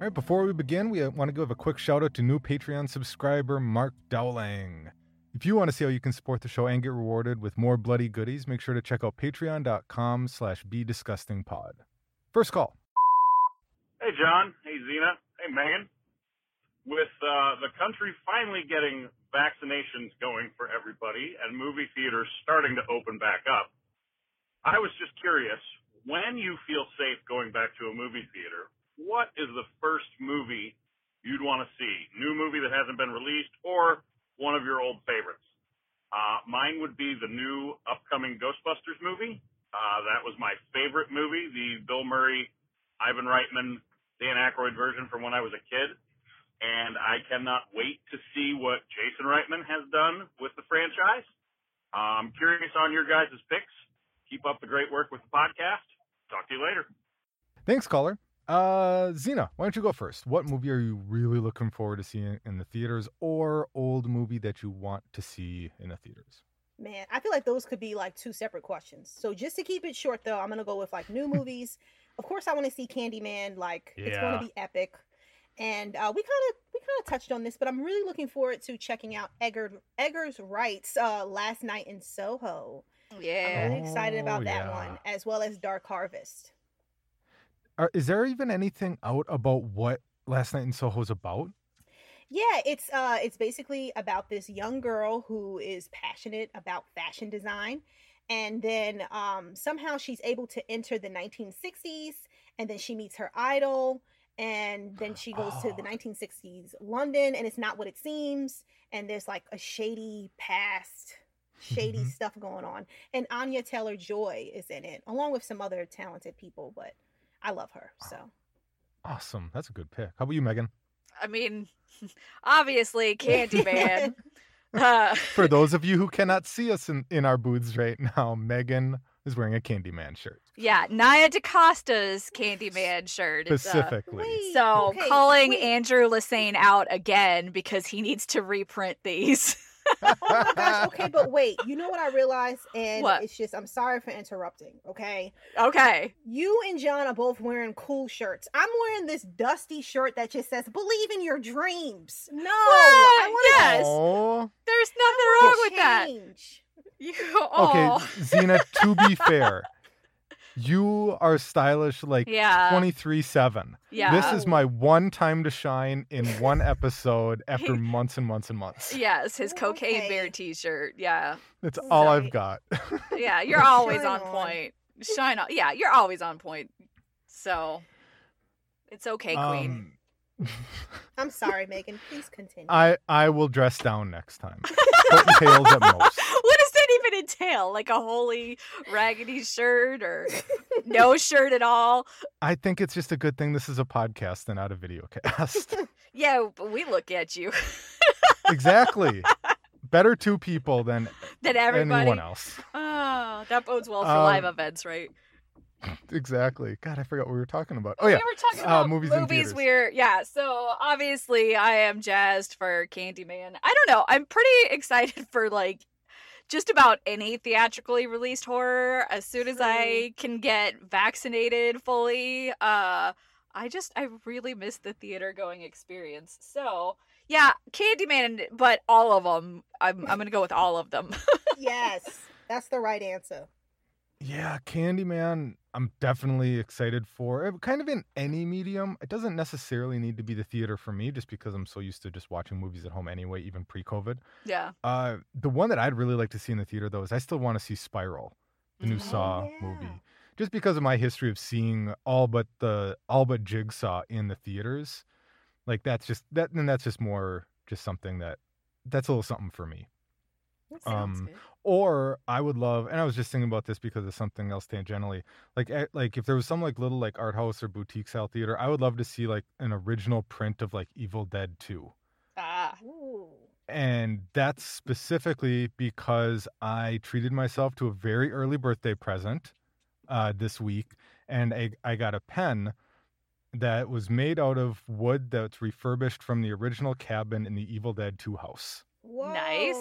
All right, before we begin, we want to give a quick shout out to new Patreon subscriber Mark Dowling. If you want to see how you can support the show and get rewarded with more bloody goodies, make sure to check out patreon.com/bedisgustingpod. First call. Hey, John. Hey, Zena. Hey, Megan. With the country finally getting vaccinations going for everybody and movie theaters starting to open back up, I was just curious, when you feel safe going back to a movie theater, what is the first movie you'd want to see? New movie that hasn't been released or one of your old favorites? Mine would be the new upcoming Ghostbusters movie. That was my favorite movie, the Bill Murray, Ivan Reitman, Dan Aykroyd version from when I was a kid. And I cannot wait to see what Jason Reitman has done with the franchise. I'm curious on your guys' picks. Keep up the great work with the podcast. Talk to you later. Thanks, caller. Zena, why don't you go first? What movie are you really looking forward to seeing in the theaters, or old movie that you want to see in the theaters? Man, I feel like those could be like two separate questions. So just to keep it short, though, I'm going to go with like new movies. Of course, I want to see Candyman. Like, yeah. It's going to be epic. And we kind of touched on this, but I'm really looking forward to checking out Edgar's Wright's Last Night in Soho. Yeah, I'm really excited about that one, as well as Dark Harvest. Is there even anything out about what Last Night in Soho is about? Yeah, it's basically about this young girl who is passionate about fashion design, and then somehow she's able to enter the 1960s, and then she meets her idol. And then she goes to the 1960s London, and it's not what it seems. And there's like a shady past, shady stuff going on. And Anya Taylor-Joy is in it, along with some other talented people. But I love her. Wow. So awesome! That's a good pick. How about you, Megan? I mean, obviously, Candyman. For those of you who cannot see us in our booths right now, Megan is wearing a Candyman shirt. Yeah, Nia DaCosta's Candyman shirt. Specifically. Calling Andrew Lassane out again because he needs to reprint these. Oh my gosh, okay, but wait. You know what I realized? And what? It's just, I'm sorry for interrupting, okay? Okay. You and John are both wearing cool shirts. I'm wearing this dusty shirt that just says, believe in your dreams. No. What? Yes. Aww. There's nothing wrong with change. That. Okay, Zena, to be fair, you are stylish like 23/7. Yeah. This is my one time to shine in one episode after months and months and months. Yes, his cocaine bear t-shirt. Yeah. That's all I've got. Yeah, you're always on point. Shine on. Yeah, you're always on point. So it's okay, Queen. I'm sorry, Megan. Please continue. I will dress down next time. Tails at most. What does that even entail? Like a holy raggedy shirt or no shirt at all? I think it's just a good thing this is a podcast and not a videocast. Yeah, but we look at you. Exactly. Better two people than everybody. Anyone else. Oh, that bodes well for live events, right? Exactly. God, I forgot what we were talking about. Oh yeah, we were talking about movies. So obviously, I am jazzed for Candyman. I don't know. I'm pretty excited for like just about any theatrically released horror. As soon as I can get vaccinated fully, I really miss the theater going experience. So yeah, Candyman, but all of them. I'm gonna go with all of them. Yes, that's the right answer. Yeah, Candyman, I'm definitely excited for. Kind of in any medium. It doesn't necessarily need to be the theater for me, just because I'm so used to just watching movies at home anyway, even pre-COVID. Yeah. The one that I'd really like to see in the theater, though, is I still want to see Spiral, the new Saw movie. Just because of my history of seeing all but Jigsaw in the theaters. Like, that's just that, and that's just more just something that's a little something for me. That sounds good. Or I would love, and I was just thinking about this because of something else tangentially, like if there was some like little like art house or boutique style theater, I would love to see like an original print of like Evil Dead 2. And that's specifically because I treated myself to a very early birthday present this week, and I got a pen that was made out of wood that's refurbished from the original cabin in the Evil Dead 2 house. Whoa. Nice.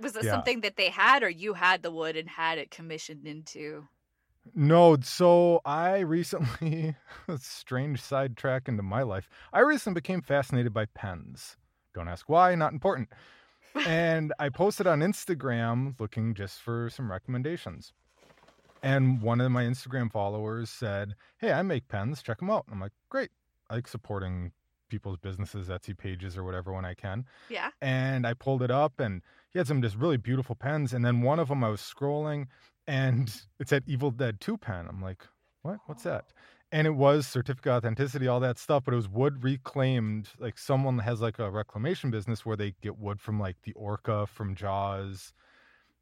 Was that something that they had, or you had the wood and had it commissioned into? No, so I recently, strange sidetrack into my life, I recently became fascinated by pens. Don't ask why, not important. And I posted on Instagram looking just for some recommendations. And one of my Instagram followers said, hey, I make pens, check them out. And I'm like, great. I like supporting people's businesses, Etsy pages or whatever when I can. Yeah. And I pulled it up and he had some just really beautiful pens. And then one of them I was scrolling and it said Evil Dead 2 pen. I'm like, what? What's that? And it was certificate authenticity, all that stuff, but it was wood reclaimed. Like someone has like a reclamation business where they get wood from like the orca from Jaws,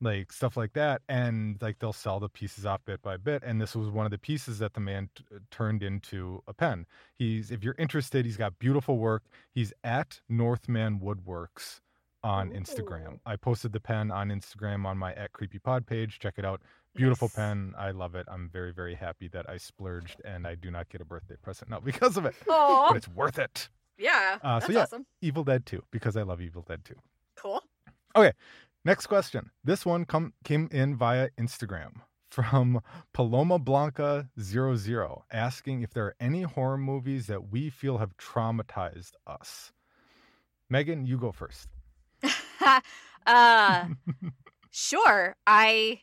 like stuff like that. And like they'll sell the pieces off bit by bit. And this was one of the pieces that the man turned into a pen. If you're interested, he's got beautiful work. He's at Northman Woodworks on Instagram. Ooh. I posted the pen on Instagram on my @creepypod page. Check it out. Beautiful pen. I love it. I'm very, very happy that I splurged and I do not get a birthday present now because of it. Aww. But it's worth it. Yeah. That's awesome. Evil Dead 2, because I love Evil Dead 2. Cool. Okay. Next question. This one came in via Instagram from Paloma Blanca 00 asking if there are any horror movies that we feel have traumatized us. Megan, you go first. Sure. I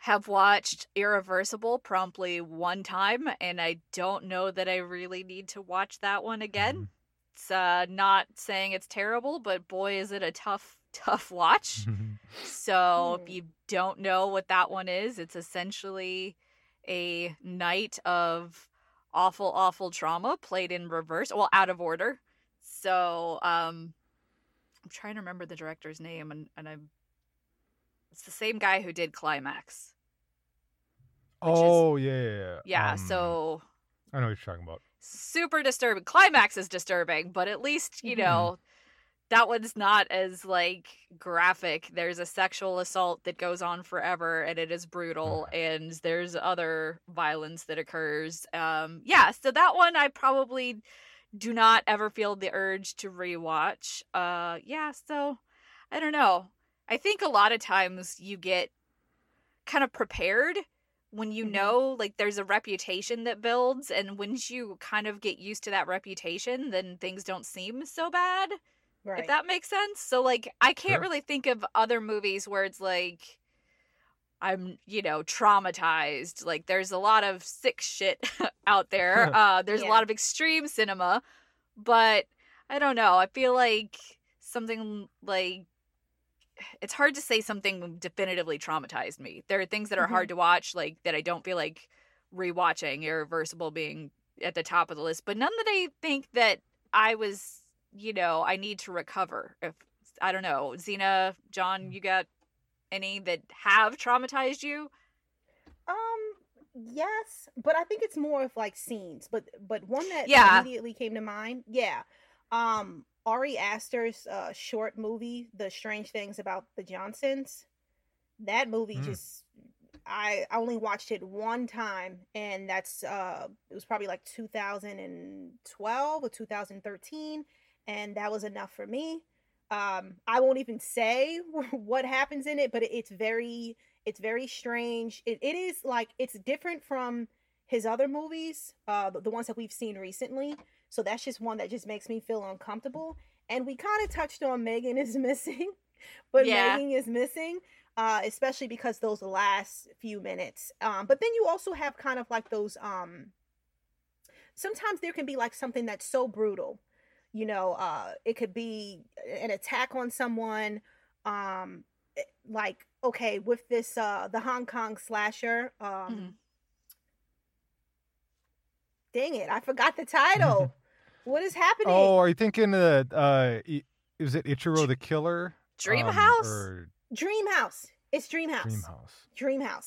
have watched Irreversible promptly one time, and I don't know that I really need to watch that one again. Mm-hmm. It's not saying it's terrible, but boy, is it a tough watch. Mm-hmm. So if you don't know what that one is, it's essentially a night of awful, awful trauma played in reverse, well, out of order. So I'm trying to remember the director's name, and it's the same guy who did Climax. Oh, yeah. Yeah, so I know what you're talking about. Super disturbing. Climax is disturbing, but at least, you know, that one's not as, like, graphic. There's a sexual assault that goes on forever, and it is brutal, and there's other violence that occurs. So that one I probably do not ever feel the urge to rewatch. So I don't know. I think a lot of times you get kind of prepared when you know, like, there's a reputation that builds, and once you kind of get used to that reputation, then things don't seem so bad, right? If that makes sense. So, like, I can't really think of other movies where it's, like, I'm, you know, traumatized. Like, there's a lot of sick shit out there. There's a lot of extreme cinema, but I don't know. I feel like something like, it's hard to say something definitively traumatized me. There are things that are hard to watch, like, that I don't feel like rewatching, Irreversible being at the top of the list, but none that I think that I was, you know, I need to recover. If I don't know, Xena, John, you got any that have traumatized you? Yes, but I think it's more of like scenes, but one that immediately came to mind. Yeah. Ari Aster's short movie, The Strange Things About the Johnsons. That movie just, I only watched it one time, and that's, it was probably like 2012 or 2013, and that was enough for me. I won't even say what happens in it, but it's very strange. It is like, it's different from his other movies, the ones that we've seen recently. So that's just one that just makes me feel uncomfortable. And we kind of touched on Megan is Missing, but Megan is Missing, especially because those last few minutes. But then you also have kind of like those, sometimes there can be like something that's so brutal, you know, it could be an attack on someone, like, okay, with this, the Hong Kong slasher, dang it, I forgot the title. What is happening? Oh, are you thinking of is it Ichiro the Killer? Dream House. It's Dream House.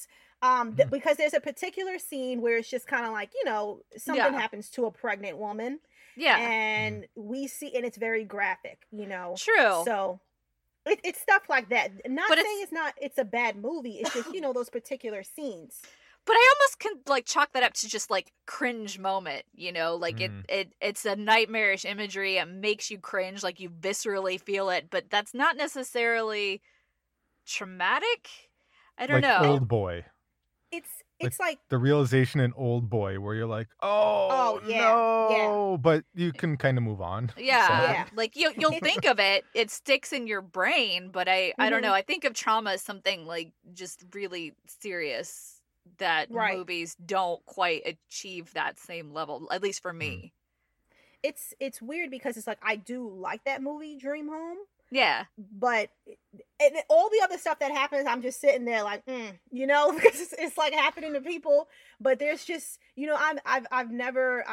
Because there's a particular scene where it's just kind of like, you know, something happens to a pregnant woman. Yeah. And we see, and it's very graphic, you know. True. So it's stuff like that. It's a bad movie. It's just, you know, those particular scenes. But I almost can, like, chalk that up to just, like, cringe moment, you know? Like, it's a nightmarish imagery. It makes you cringe, like, you viscerally feel it. But that's not necessarily traumatic. I don't know. Old Boy. It's It's like the realization in Old Boy where you're like, oh, no. But you can kind of move on. Yeah. Like you'll think of it. It sticks in your brain. But I don't know. I think of trauma as something like just really serious that movies don't quite achieve that same level, at least for me. It's weird because it's like I do like that movie, Dream Home. Yeah. But and all the other stuff that happens, I'm just sitting there like, because it's like happening to people. But there's just, I've never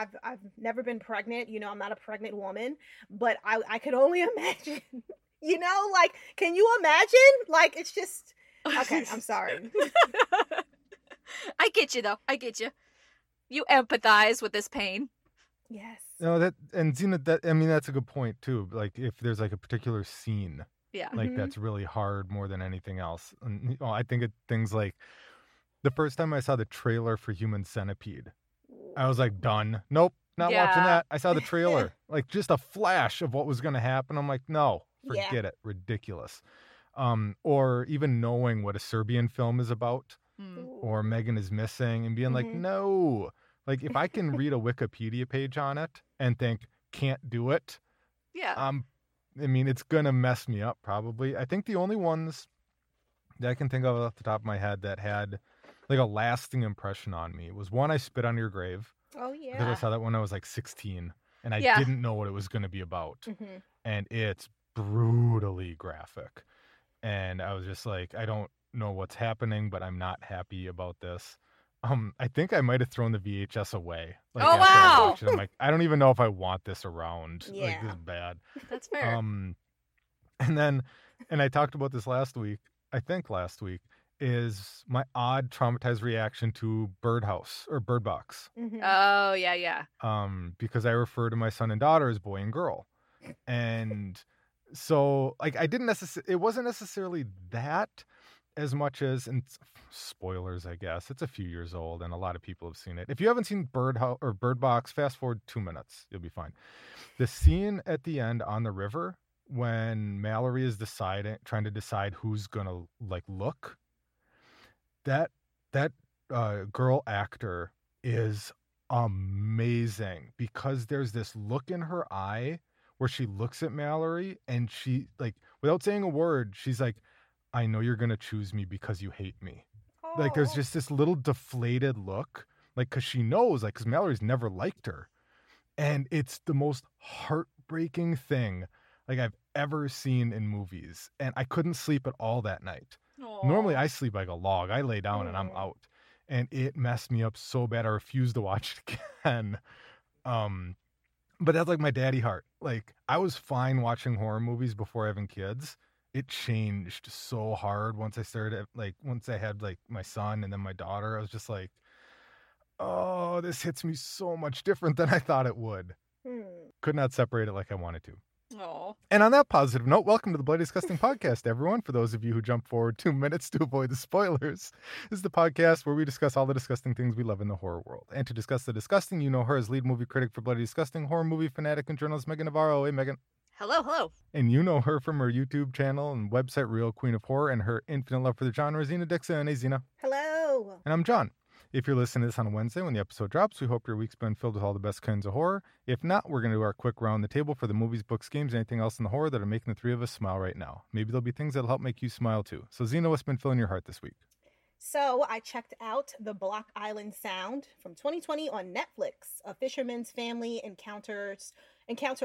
been pregnant. I'm not a pregnant woman, but I could only imagine, can you imagine? Like, it's just, okay, I'm sorry. I get you though. I get you. You empathize with this pain. Yes. No, that's a good point too. Like if there's like a particular scene, that's really hard more than anything else. And I think of things like the first time I saw the trailer for Human Centipede, I was like, done. Nope, not watching that. I saw the trailer, like just a flash of what was going to happen. I'm like, no, forget it. Ridiculous. Or even knowing what a Serbian film is about, or Megan is Missing, and being like, no. Like, if I can read a Wikipedia page on it and think, can't do it, it's going to mess me up, probably. I think the only ones that I can think of off the top of my head that had, like, a lasting impression on me was one, I Spit on Your Grave. Oh, yeah. Because I saw that when I was, like, 16, and I didn't know what it was going to be about. Mm-hmm. And it's brutally graphic. And I was just like, I don't know what's happening, but I'm not happy about this. I think I might have thrown the VHS away. Like, oh, wow. I'm like, I don't even know if I want this around. Yeah. Like, this is bad. That's fair. And I talked about this last week, is my odd traumatized reaction to Bird House or Bird Box. Mm-hmm. Oh, yeah, yeah. Because I refer to my son and daughter as boy and girl. And so, like, it wasn't necessarily that. As much as, and spoilers, I guess, it's a few years old and a lot of people have seen it. If you haven't seen Bird Box, fast forward 2 minutes. You'll be fine. The scene at the end on the river when Mallory is trying to decide who's going to, like, look, that girl actor is amazing because there's this look in her eye where she looks at Mallory and she, like, without saying a word, she's like, I know you're going to choose me because you hate me. Oh. Like, there's just this little deflated look, like, because she knows, like, because Mallory's never liked her. And it's the most heartbreaking thing, like, I've ever seen in movies. And I couldn't sleep at all that night. Oh. Normally, I sleep like a log. I lay down and I'm out. And it messed me up so bad, I refused to watch it again. But that's, like, my daddy heart. Like, I was fine watching horror movies before having kids. It changed so hard once I started, like, once I had, like, my son and then my daughter. I was just like, oh, this hits me so much different than I thought it would. Could not separate it like I wanted to. Aww. And on that positive note, welcome to the Bloody Disgusting Podcast, everyone. For those of you who jump forward 2 minutes to avoid the spoilers, this is the podcast where we discuss all the disgusting things we love in the horror world. And to discuss the disgusting, you know her as lead movie critic for Bloody Disgusting, horror movie fanatic, and journalist Megan Navarro. Hey, Megan. Hello. And you know her from her YouTube channel and website, Real Queen of Horror, and her infinite love for the genre, Zena Dixon. Hey, Zena. Hello. And I'm John. If you're listening to this on a Wednesday when the episode drops, we hope your week's been filled with all the best kinds of horror. If not, we're going to do our quick round the table for the movies, books, games, and anything else in the horror that are making the three of us smile right now. Maybe there'll be things that'll help make you smile, too. So, Zena, what's been filling your heart this week? So I checked out The Block Island Sound from 2020 on Netflix. A fisherman's family encounter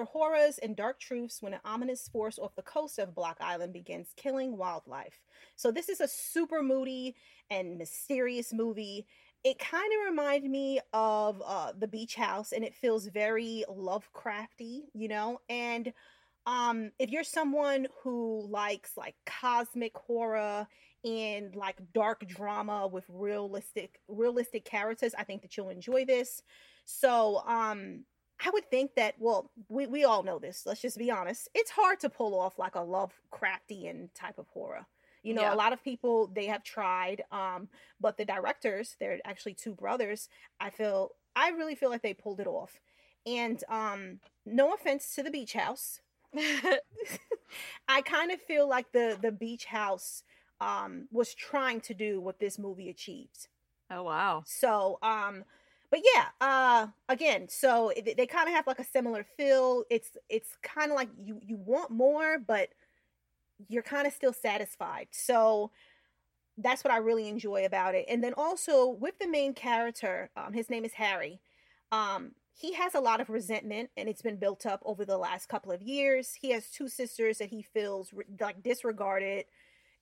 horrors and dark truths when an ominous force off the coast of Block Island begins killing wildlife. So this is a super moody and mysterious movie. It kind of reminded me of The Beach House, and it feels very Lovecrafty, and if you're someone who likes, like, cosmic horror and, like, dark drama with realistic characters, I think that you'll enjoy this. So, I would think that, well, we all know this. Let's just be honest. It's hard to pull off, like, a Lovecraftian type of horror. A lot of people, they have tried, but the directors, they're actually two brothers. I really feel like they pulled it off. And no offense to The Beach House. I kind of feel like the Beach House was trying to do what this movie achieves. Oh, wow. So, but yeah, again, so they kind of have like a similar feel. It's kind of like you want more, but you're kind of still satisfied. So that's what I really enjoy about it. And then also with the main character, his name is Harry. He has a lot of resentment, and it's been built up over the last couple of years. He has two sisters that he feels like disregarded,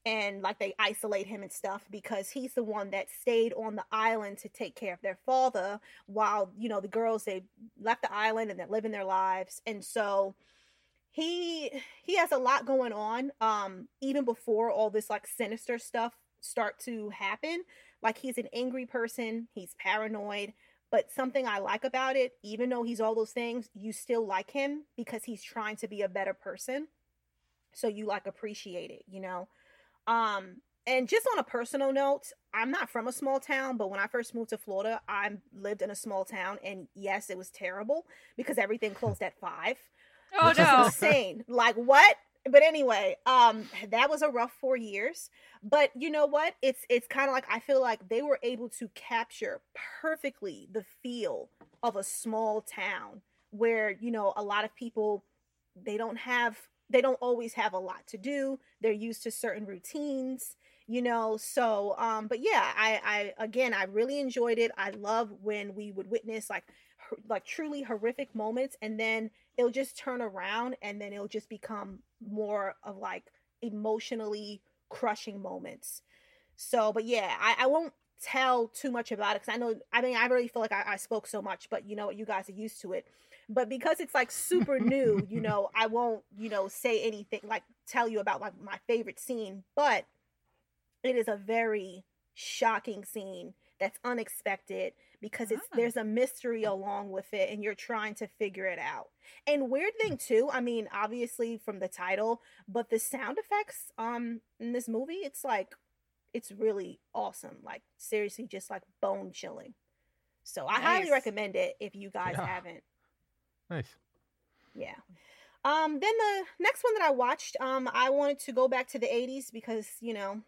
and like they isolate him and stuff because he's the one that stayed on the island to take care of their father while, you know, the girls, they left the island and they're living their lives. And so he has a lot going on, even before all this like sinister stuff start to happen. Like, he's an angry person. He's paranoid. But something I like about it, even though he's all those things, you still like him because he's trying to be a better person. So you like appreciate it, you know? And just on a personal note, I'm not from a small town, but when I first moved to Florida, I lived in a small town. And yes, it was terrible because everything closed at 5. Oh, which no. Is insane. Like, what? But anyway, that was a rough 4 years, but you know what? It's kind of like, I feel like they were able to capture perfectly the feel of a small town where, you know, a lot of people, they don't always have a lot to do. They're used to certain routines, you know? So, but yeah, I really enjoyed it. I love when we would witness like truly horrific moments, and then it'll just turn around, and then it'll just become more of like emotionally crushing moments. So, but yeah, I won't tell too much about it because I really feel like I spoke so much, but you know what, you guys are used to it. But because it's like super new, you know, I won't, you know, say anything, like tell you about like my favorite scene, but it is a very shocking scene that's unexpected because there's a mystery along with it, and you're trying to figure it out. And weird thing too, I mean, obviously from the title, but the sound effects in this movie, it's like, it's really awesome. Like, seriously, just like bone chilling. So I highly recommend it if you guys haven't. Nice. Yeah. Then the next one that I watched, I wanted to go back to the 80s because, you know,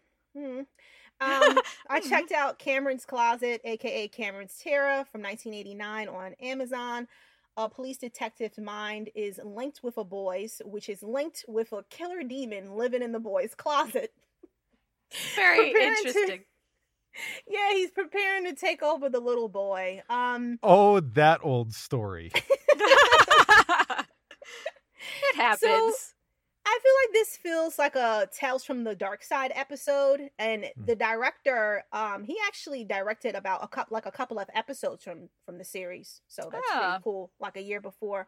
I checked out Cameron's Closet, aka Cameron's Terror, from 1989 on Amazon. A police detective's mind is linked with a boy's, which is linked with a killer demon living in the boy's closet. Very interesting. Yeah, he's preparing to take over the little boy. Oh, that old story. It happens. So, I feel like this feels like a Tales from the Dark Side episode, and the director, he actually directed about a couple of episodes from the series, so that's pretty cool. Like a year before.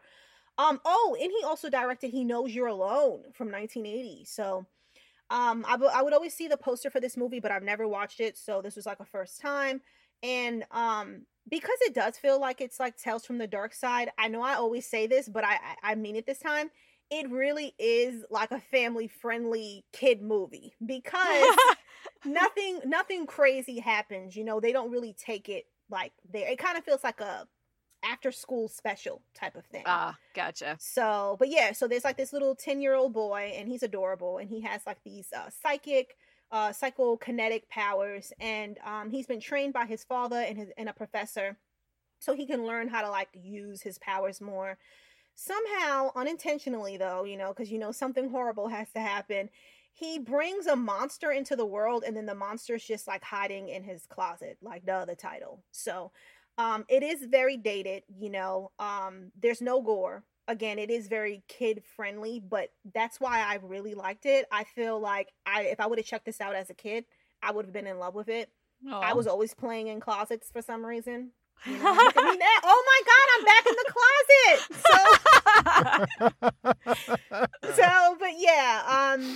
And he also directed He Knows You're Alone from 1980. So, I would always see the poster for this movie, but I've never watched it, so this was like a first time. And because it does feel like it's like Tales from the Dark Side, I know I always say this, but I mean it this time. It really is like a family-friendly kid movie because nothing crazy happens. You know, they don't really take it like there. It kind of feels like a after-school special type of thing. Ah, gotcha. So, but yeah, so there's like this little 10-year-old boy, and he's adorable, and he has like these psychokinetic powers, and he's been trained by his father and a professor, so he can learn how to like use his powers more. Somehow, unintentionally though, you know, because you know something horrible has to happen, he brings a monster into the world, and then the monster's just like hiding in his closet, like the other title. So it is very dated, you know. There's no gore. Again, it is very kid friendly, but that's why I really liked it. I feel like if I would have checked this out as a kid, I would have been in love with it. Aww. I was always playing in closets for some reason. You know, oh my God, I'm back in the closet. So, but yeah.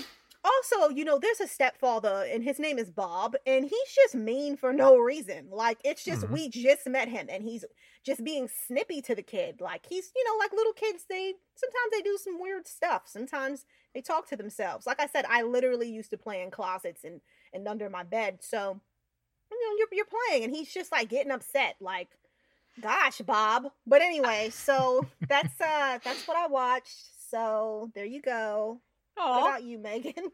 Also, you know, there's a stepfather, and his name is Bob, and he's just mean for no reason. Like, it's just we just met him, and he's just being snippy to the kid. Like, he's, you know, like little kids, sometimes they do some weird stuff. Sometimes they talk to themselves. Like I said, I literally used to play in closets and under my bed. So, you know, you're playing, and he's just like getting upset, like, gosh, Bob. But anyway, so that's what I watched. So there you go. Aww. What about you, Megan?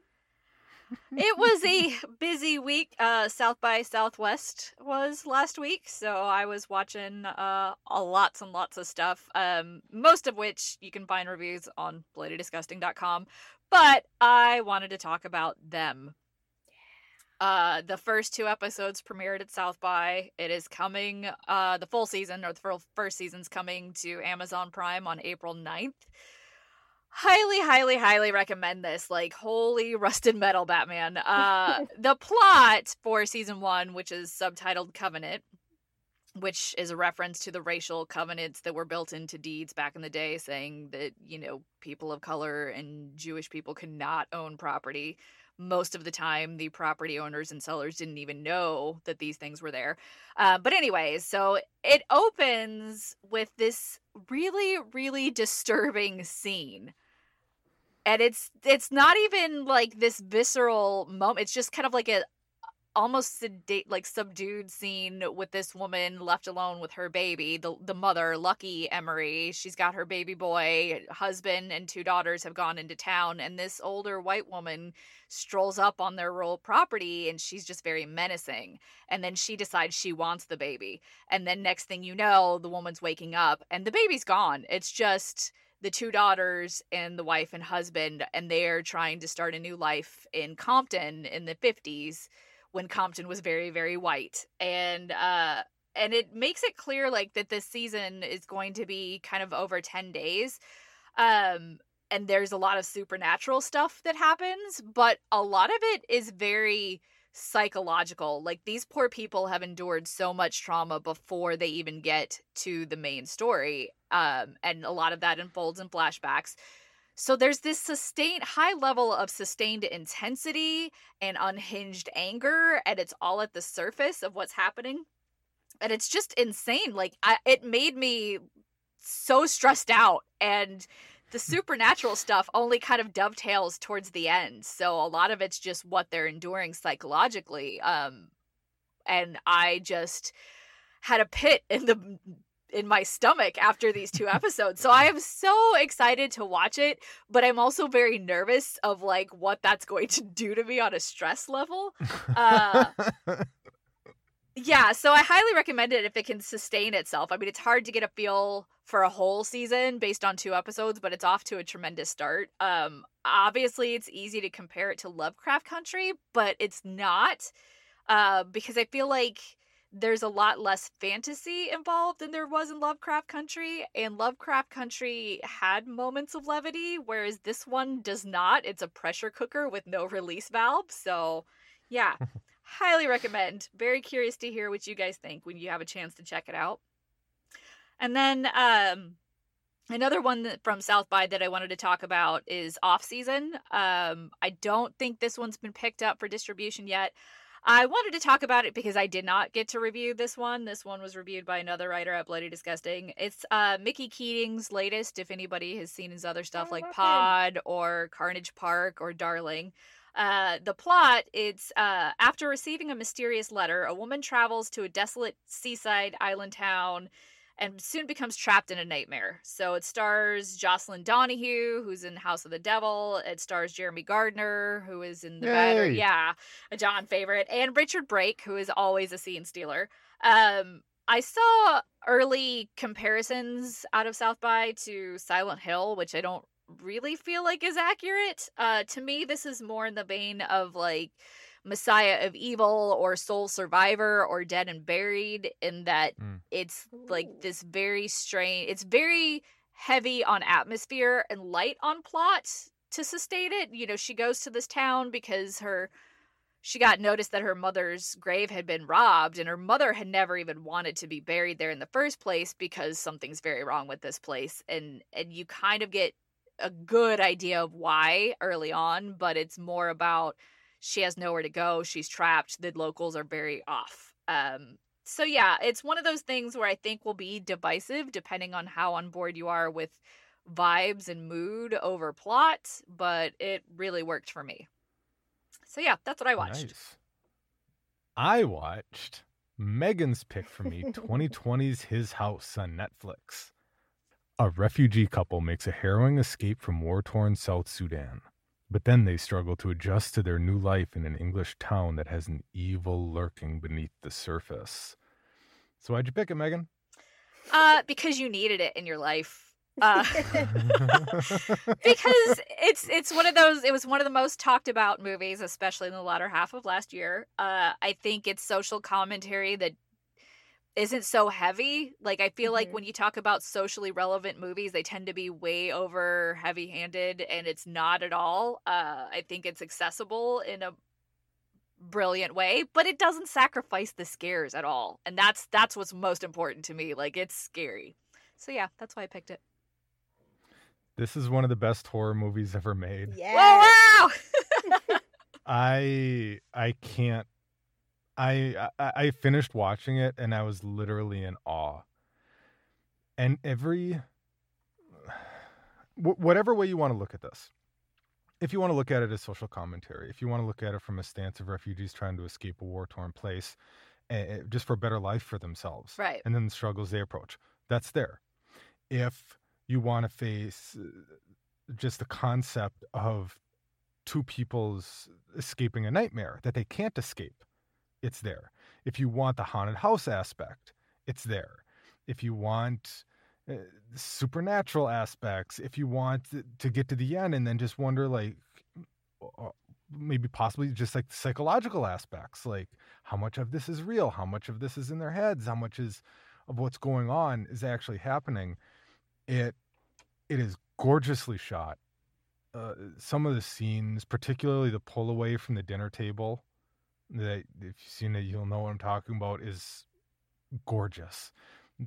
It was a busy week. South by Southwest was last week, so I was watching lots and lots of stuff, most of which you can find reviews on bloodydisgusting.com, but I wanted to talk about Them. The first two episodes premiered at South by. It is coming, the full season, or the first season's coming to Amazon Prime on April 9th. Highly, highly, highly recommend this. Like, holy rusted metal, Batman. The plot for season one, which is subtitled Covenant, which is a reference to the racial covenants that were built into deeds back in the day, saying that, you know, people of color and Jewish people could not own property. Most of the time, the property owners and sellers didn't even know that these things were there. But anyways, so it opens with this really, really disturbing scene. And it's not even like this visceral moment. It's just kind of like a almost sedate, like subdued scene with this woman left alone with her baby, the mother, Lucky Emery. She's got her baby boy, husband, and two daughters have gone into town, and this older white woman strolls up on their rural property, and she's just very menacing. And then she decides she wants the baby. And then next thing you know, the woman's waking up, and the baby's gone. It's just the two daughters and the wife and husband, and they're trying to start a new life in Compton in the 50s. When Compton was very, very white. And it makes it clear, like, that this season is going to be kind of over 10 days. And there's a lot of supernatural stuff that happens, but a lot of it is very psychological. Like, these poor people have endured so much trauma before they even get to the main story. And a lot of that unfolds in flashbacks. So there's this sustained high level of sustained intensity and unhinged anger, and it's all at the surface of what's happening. And it's just insane. Like, it made me so stressed out, and the supernatural stuff only kind of dovetails towards the end. So a lot of it's just what they're enduring psychologically. And I just had a pit in my stomach after these two episodes. So I am so excited to watch it, but I'm also very nervous of like what that's going to do to me on a stress level. Yeah, so I highly recommend it if it can sustain itself. I mean, it's hard to get a feel for a whole season based on two episodes, but it's off to a tremendous start. Obviously, it's easy to compare it to Lovecraft Country, but it's not, because I feel like there's a lot less fantasy involved than there was in Lovecraft Country, and Lovecraft Country had moments of levity, whereas this one does not. It's a pressure cooker with no release valve. So yeah, highly recommend. Very curious to hear what you guys think when you have a chance to check it out. And then another one from South by that I wanted to talk about is Off Season. I don't think this one's been picked up for distribution yet. I wanted to talk about it because I did not get to review this one. This one was reviewed by another writer at Bloody Disgusting. It's Mickey Keating's latest, if anybody has seen his other stuff like Pod or Carnage Park or Darling. The plot, it's after receiving a mysterious letter, a woman travels to a desolate seaside island town and soon becomes trapped in a nightmare. So it stars Jocelyn Donahue, who's in House of the Devil. It stars Jeremy Gardner, who is in The Bad. Yeah, a John favorite. And Richard Brake, who is always a scene stealer. I saw early comparisons out of South By to Silent Hill, which I don't really feel like is accurate. To me, this is more in the vein of like Messiah of Evil or Soul Survivor or Dead and Buried, in that it's like this very strange, it's very heavy on atmosphere and light on plot to sustain it. You know, she goes to this town because she got noticed that her mother's grave had been robbed, and her mother had never even wanted to be buried there in the first place because something's very wrong with this place. And you kind of get a good idea of why early on, but it's more about she has nowhere to go. She's trapped. The locals are very off. So yeah, it's one of those things where I think will be divisive depending on how on board you are with vibes and mood over plot, but it really worked for me. So yeah, that's what I watched. Nice. I watched Megan's pick for me, 2020's His House on Netflix. A refugee couple makes a harrowing escape from war-torn South Sudan. But then they struggle to adjust to their new life in an English town that has an evil lurking beneath the surface. So why'd you pick it, Megan? Because you needed it in your life. Because it's one of those, it was one of the most talked about movies, especially in the latter half of last year. I think it's social commentary that isn't so heavy. Like, I feel like when you talk about socially relevant movies, they tend to be way over heavy-handed, and it's not at all. I think it's accessible in a brilliant way, but it doesn't sacrifice the scares at all. And that's what's most important to me. Like, it's scary. So yeah, that's why I picked it. This is one of the best horror movies ever made. Yeah. Wow. I finished watching it and I was literally in awe. And whatever way you want to look at this, if you want to look at it as social commentary, if you want to look at it from a stance of refugees trying to escape a war-torn place just for a better life for themselves, right? And then the struggles they approach, that's there. If you want to face just the concept of two people's escaping a nightmare that they can't escape, it's there. If you want the haunted house aspect, it's there. If you want supernatural aspects, if you want to get to the end and then just wonder, like, maybe possibly just like psychological aspects, like how much of this is real, how much of this is in their heads, how much is of what's going on is actually happening. It is gorgeously shot. Some of the scenes, particularly the pull away from the dinner table, that if you've seen it, you'll know what I'm talking about, is gorgeous.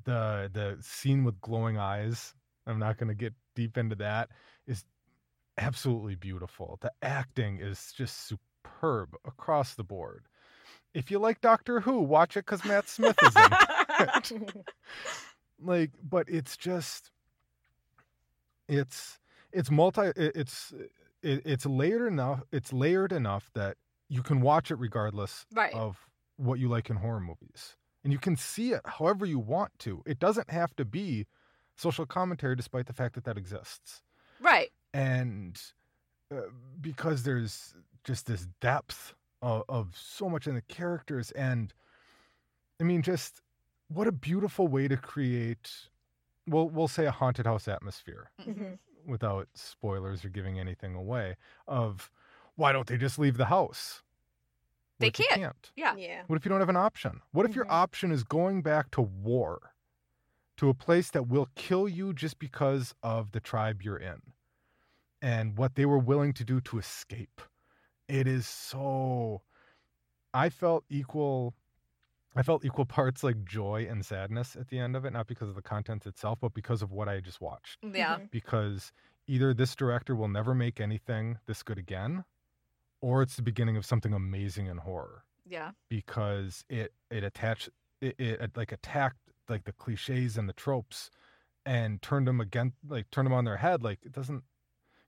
The scene with glowing eyes, I'm not going to get deep into that, is absolutely beautiful. The acting is just superb across the board. If you like Doctor Who, watch it because Matt Smith is in it. Like, but it's just, it's layered enough that you can watch it regardless of what you like in horror movies. And you can see it however you want to. It doesn't have to be social commentary, despite the fact that exists. Right. And because there's just this depth of so much in the characters. And, I mean, just what a beautiful way to create, we'll say, a haunted house atmosphere. Mm-hmm. Without spoilers or giving anything away of... Why don't they just leave the house? They can't. Yeah. What if you don't have an option? What if your option is going back to war, to a place that will kill you just because of the tribe you're in and what they were willing to do to escape? It is so... I felt equal parts like joy and sadness at the end of it, not because of the content itself, but because of what I just watched. Yeah. Because either this director will never make anything this good again, or it's the beginning of something amazing in horror. Yeah. Because it attacked the cliches and the tropes and turned them on their head. Like, it doesn't,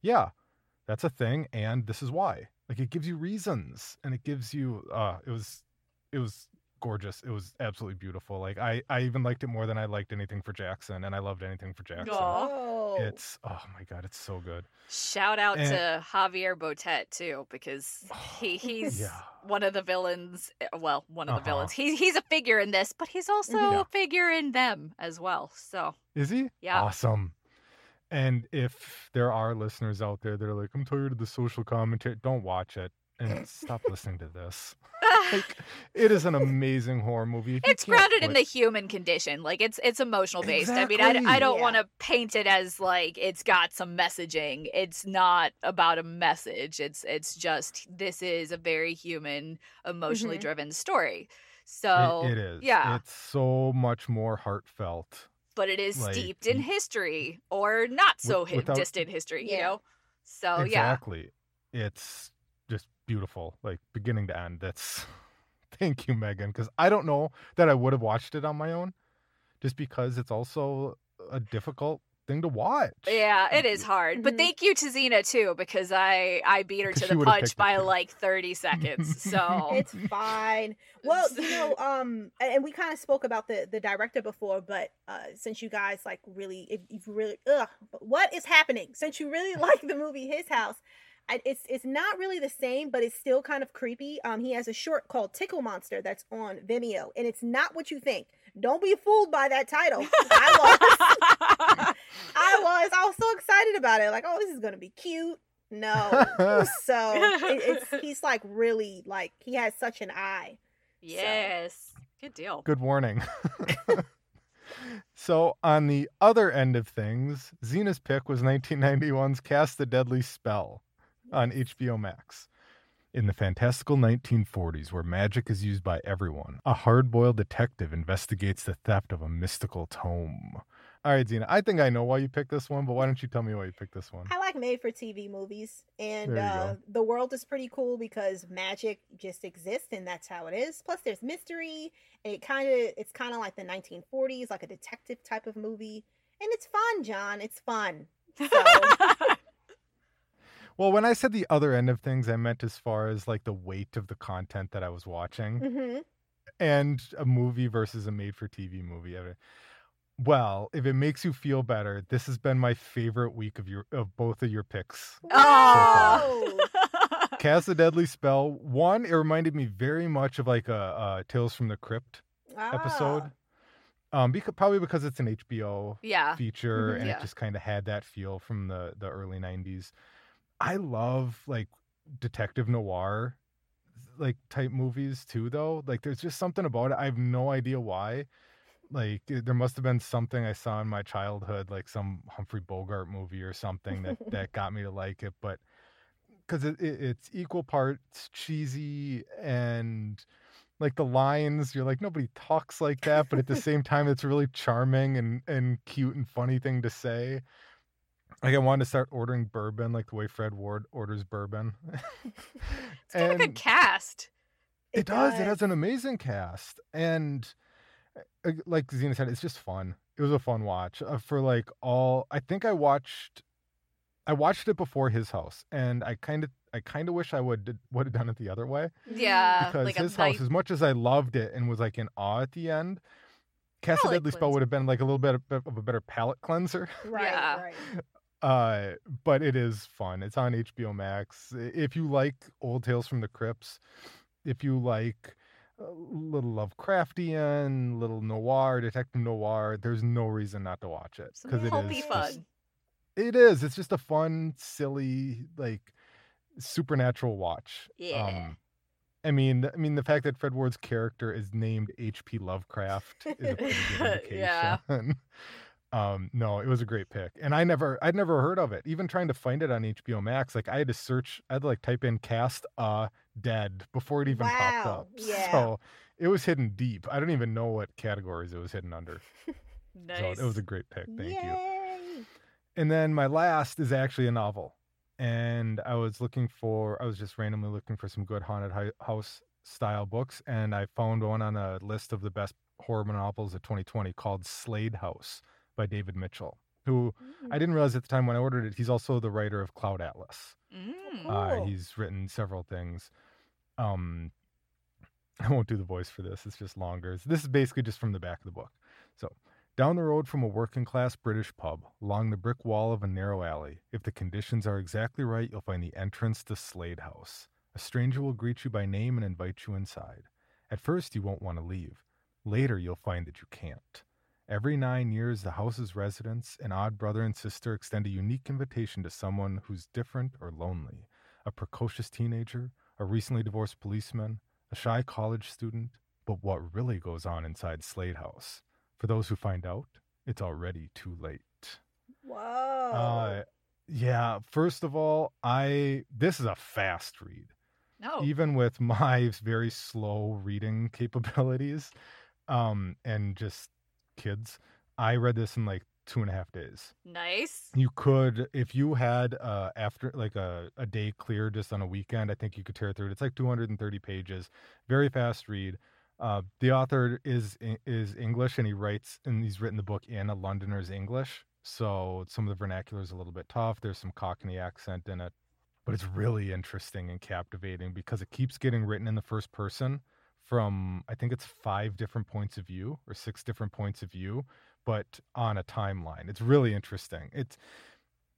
that's a thing. And this is why, like, it gives you reasons and it gives you, it was gorgeous. It was absolutely beautiful. Like, I even liked it more than I liked Anything for Jackson, and I loved Anything for Jackson. Oh. It's, oh my God, it's so good. Shout out to Javier Botet too, because he's one of the villains. Well, one of the villains. He's a figure in this, but he's also a figure in Them as well. So is he? Yeah. Awesome. And if there are listeners out there that are like, I'm tired of the social commentary, don't watch it and stop listening to this. Like, it is an amazing horror movie. It's grounded in the human condition. Like, it's emotional based. Exactly. I mean, I don't want to paint it as like it's got some messaging. It's not about a message. It's just, this is a very human, emotionally driven story. So it is. Yeah. It's so much more heartfelt. But it is, like, steeped in history, or not so distant history, you know? So Exactly. It's just beautiful, like, beginning to end. That's, thank you, Megan, because I don't know that I would have watched it on my own, just because it's also a difficult thing to watch. Yeah, it is hard. But thank you to Zena too, because I beat her to the punch by like 30 seconds. So it's fine. Well, you know, and we kind of spoke about the director before, but since you guys like really, if you really, what is happening? Since you really like the movie His House, It's not really the same, but it's still kind of creepy. He has a short called Tickle Monster that's on Vimeo, and it's not what you think. Don't be fooled by that title. I was. I was so excited about it. Like, oh, this is gonna be cute. No, so he's like really like he has such an eye. Yes, so. Good deal. Good warning. So on the other end of things, Zena's pick was 1991's Cast the Deadly Spell on HBO Max. In the fantastical 1940s, where magic is used by everyone, a hard-boiled detective investigates the theft of a mystical tome. All right, Zena, I think I know why you picked this one, but why don't you tell me why you picked this one? I like made-for-TV movies, and the world is pretty cool because magic just exists, and that's how it is. Plus, there's mystery, and it's kind of like the 1940s, like a detective type of movie, and it's fun, John. It's fun. So... Well, when I said the other end of things, I meant as far as like the weight of the content that I was watching, mm-hmm. and a movie versus a made-for-TV movie. Well, if it makes you feel better, this has been my favorite week of both of your picks. Oh, so Cast the Deadly Spell. One, it reminded me very much of like a Tales from the Crypt episode. Probably because it's an HBO feature, mm-hmm. and it just kind of had that feel from the early 90s. I love like detective noir like type movies too, though. Like there's just something about it. I have no idea why. Like there must have been something I saw in my childhood, like some Humphrey Bogart movie or something that got me to like it. But because it's equal parts cheesy and like the lines, you're like, nobody talks like that. But at the same time, it's a really charming and cute and funny thing to say. Like I wanted to start ordering bourbon, like the way Fred Ward orders bourbon. It's kind of a good cast. It does. It has an amazing cast. And like Zena said, it's just fun. It was a fun watch for like all. I think I watched it before His House, and I kind of wish I would have done it the other way. Yeah, because like His House, as much as I loved it and was like in awe at the end, Cast the Deadly Spell would have been like a little bit of a better palate cleanser. Right, yeah. Right. But it is fun. It's on HBO Max. If you like old Tales from the Crypts, if you like a little Lovecraftian, little noir, detective noir, there's no reason not to watch it. Because it will be fun. It is. It's just a fun, silly, like supernatural watch. Yeah. I mean, the fact that Fred Ward's character is named H.P. Lovecraft is a pretty good indication. Yeah. No, it was a great pick, and I'd never heard of it. Even trying to find it on HBO Max, like I had to search. I'd like type in "Cast Dead" before it even popped up. Yeah. So it was hidden deep. I don't even know what categories it was hidden under. Nice. So it was a great pick. Thank you. And then my last is actually a novel. And I was just randomly looking for some good haunted house style books, and I found one on a list of the best horror novels of 2020 called Slade House by David Mitchell, who I didn't realize at the time when I ordered it, he's also the writer of Cloud Atlas. Cool. He's written several things. I won't do the voice for this. It's just longer. This is basically just from the back of the book. So, down the road from a working-class British pub, along the brick wall of a narrow alley, if the conditions are exactly right, you'll find the entrance to Slade House. A stranger will greet you by name and invite you inside. At first, you won't want to leave. Later, you'll find that you can't. Every 9 years, the house's residents, an odd brother and sister, extend a unique invitation to someone who's different or lonely. A precocious teenager, a recently divorced policeman, a shy college student. But what really goes on inside Slade House? For those who find out, it's already too late. Whoa. Yeah, first of all, this is a fast read. No. Even with my very slow reading capabilities and just kids, I read this in like 2.5 days. Nice. You could, if you had after like a day clear just on a weekend, I think you could tear through it. It's like 230 pages. Very fast read. The author is English, and he writes, and he's written the book in a Londoner's English. So some of the vernacular is a little bit tough. There's some Cockney accent in it, but it's really interesting and captivating because it keeps getting written in the first person from, I think it's 6 different points of view, but on a timeline. It's really interesting. It's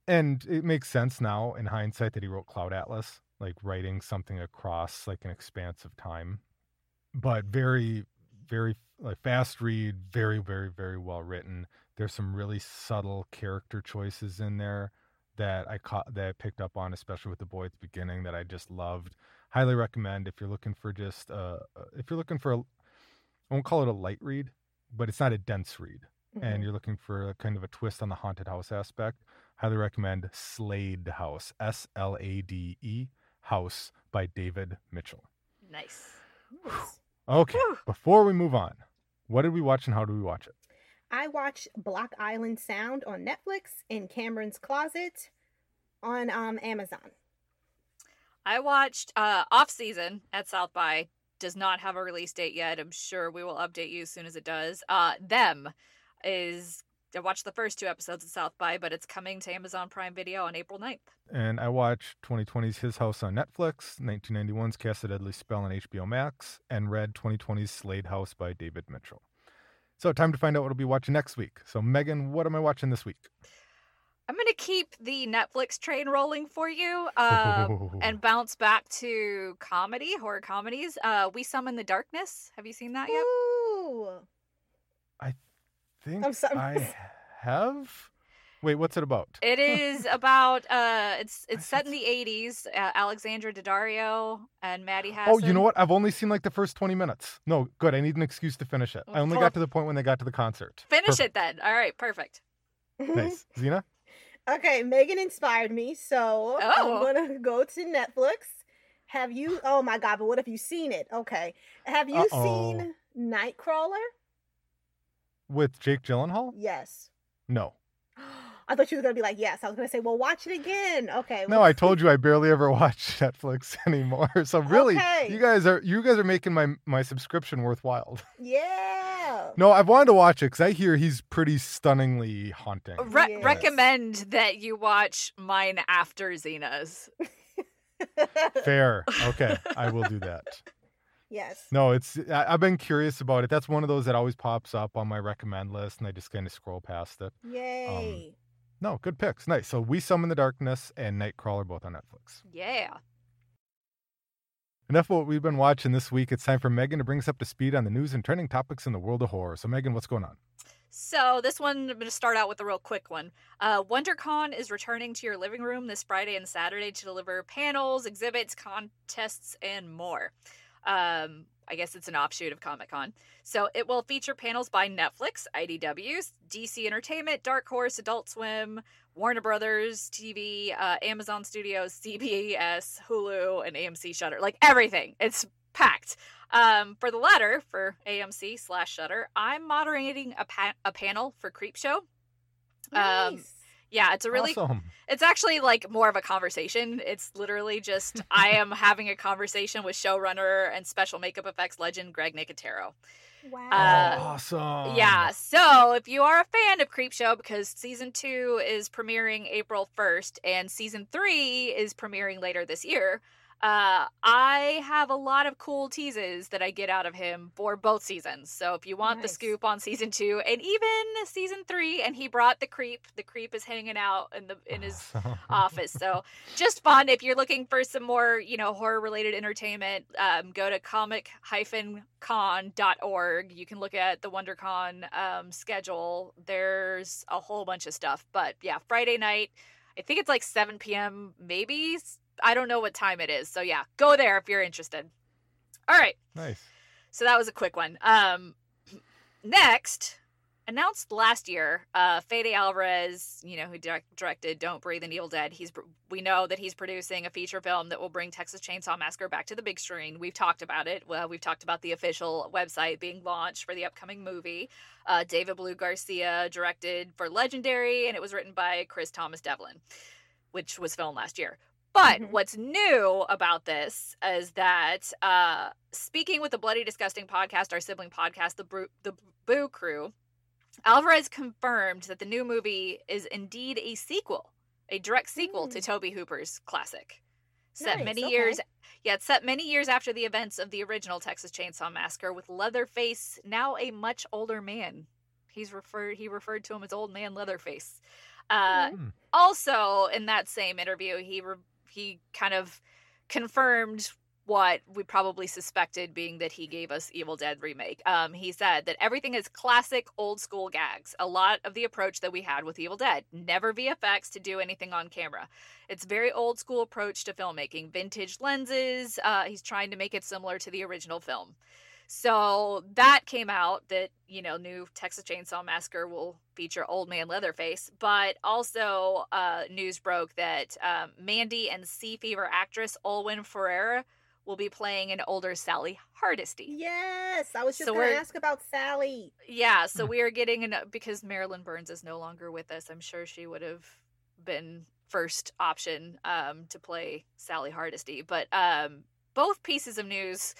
And it makes sense now in hindsight that he wrote Cloud Atlas, like writing something across like an expanse of time, but very, very like fast read, very, very, very well written. There's some really subtle character choices in there that I caught, that I picked up on, especially with the boy at the beginning, that I just loved. Highly recommend if you're looking for just if you're looking for a, I won't call it a light read, but it's not a dense read, mm-hmm. and you're looking for a kind of a twist on the haunted house aspect. Highly recommend Slade House, S-L-A-D-E House by David Mitchell. Nice. Okay, before we move on, what did we watch and how did we watch it? I watched Block Island Sound on Netflix and Cameron's Closet on Amazon. I watched Off Season at South by. Does not have a release date yet. I'm sure we will update you as soon as it does. Them is... I watched the first two episodes of South by, but it's coming to Amazon Prime Video on April 9th. And I watched 2020's His House on Netflix, 1991's Cast the Deadly Spell on HBO Max, and read 2020's Slade House by David Mitchell. So time to find out what I'll be watching next week. So Megan, what am I watching this week? I'm going to keep the Netflix train rolling for you and bounce back to comedy, horror comedies. We Summon the Darkness. Have you seen that yet? Ooh. I have. Wait, what's it about? It is about it's set in the 80s. Alexandra Daddario and Maddie Hassan. Oh, you know what? I've only seen like the first 20 minutes. No, good. I need an excuse to finish it. I only got to the point when they got to the concert. Finish it then. All right, perfect. Nice. Zena? Okay, Megan inspired me, so I'm gonna go to Netflix. Have you? Oh my God! But what have you seen it? Okay, have you seen Nightcrawler? With Jake Gyllenhaal? Yes. No. I thought you were going to be like, yes. I was going to say, well, watch it again. Okay. No, I told you I barely ever watch Netflix anymore. So really, you guys are making my subscription worthwhile. Yeah. No, I've wanted to watch it because I hear he's pretty stunningly haunting. Recommend that you watch mine after Zena's. Fair. Okay. I will do that. Yes. No, I've been curious about it. That's one of those that always pops up on my recommend list, and I just kind of scroll past it. Yay. No, good picks. Nice. So We Summon the Darkness and Nightcrawler, both on Netflix. Yeah. Enough of what we've been watching this week. It's time for Megan to bring us up to speed on the news and trending topics in the world of horror. So, Megan, what's going on? So this one, I'm going to start out with a real quick one. WonderCon is returning to your living room this Friday and Saturday to deliver panels, exhibits, contests, and more. I guess it's an offshoot of Comic-Con. So it will feature panels by Netflix, IDW, DC Entertainment, Dark Horse, Adult Swim, Warner Brothers TV, Amazon Studios, CBS, Hulu, and AMC Shudder. Like everything. It's packed. For the latter, for AMC/Shudder, I'm moderating a panel for Creepshow. Nice. Yeah, it's a really, It's actually like more of a conversation. It's literally just, I am having a conversation with showrunner and special makeup effects legend Greg Nicotero. Wow. Awesome. Yeah. So if you are a fan of Creepshow, because season 2 is premiering April 1st and season 3 is premiering later this year, I have a lot of cool teases that I get out of him for both seasons. So if you want the scoop on season 2 and even season 3, and he brought the creep. The creep is hanging out in his office. So just fun. If you're looking for some more, horror related entertainment, go to comic-con.org. You can look at the WonderCon schedule. There's a whole bunch of stuff. But yeah, Friday night, I think it's like 7 p.m. maybe. I don't know what time it is. So yeah, go there if you're interested. All right. Nice. So that was a quick one. Next, announced last year, Fede Alvarez, who directed Don't Breathe and Evil Dead. We know that he's producing a feature film that will bring Texas Chainsaw Massacre back to the big screen. We've talked about it. Well, we've talked about the official website being launched for the upcoming movie. David Blue Garcia directed for Legendary, and it was written by Chris Thomas Devlin, which was filmed last year. But what's new about this is that speaking with the Bloody Disgusting podcast, our sibling podcast, the Boo Crew, Alvarez confirmed that the new movie is indeed a sequel, a direct sequel to Tobe Hooper's classic. It's set many years after the events of the original Texas Chainsaw Massacre, with Leatherface now a much older man. He referred to him as Old Man Leatherface. Also, in that same interview, he kind of confirmed what we probably suspected, being that he gave us Evil Dead remake. He said that everything is classic old school gags. A lot of the approach that we had with Evil Dead, never VFX to do anything on camera. It's very old school approach to filmmaking, vintage lenses. He's trying to make it similar to the original film. So that came out that, you know, new Texas Chainsaw Massacre will feature Old Man Leatherface, but also news broke that Mandy and Sea Fever actress Olwen Ferreira will be playing an older Sally Hardesty. Yes, I was just going to ask about Sally. Yeah, so we are getting because Marilyn Burns is no longer with us. I'm sure she would have been first option to play Sally Hardesty. But both pieces of news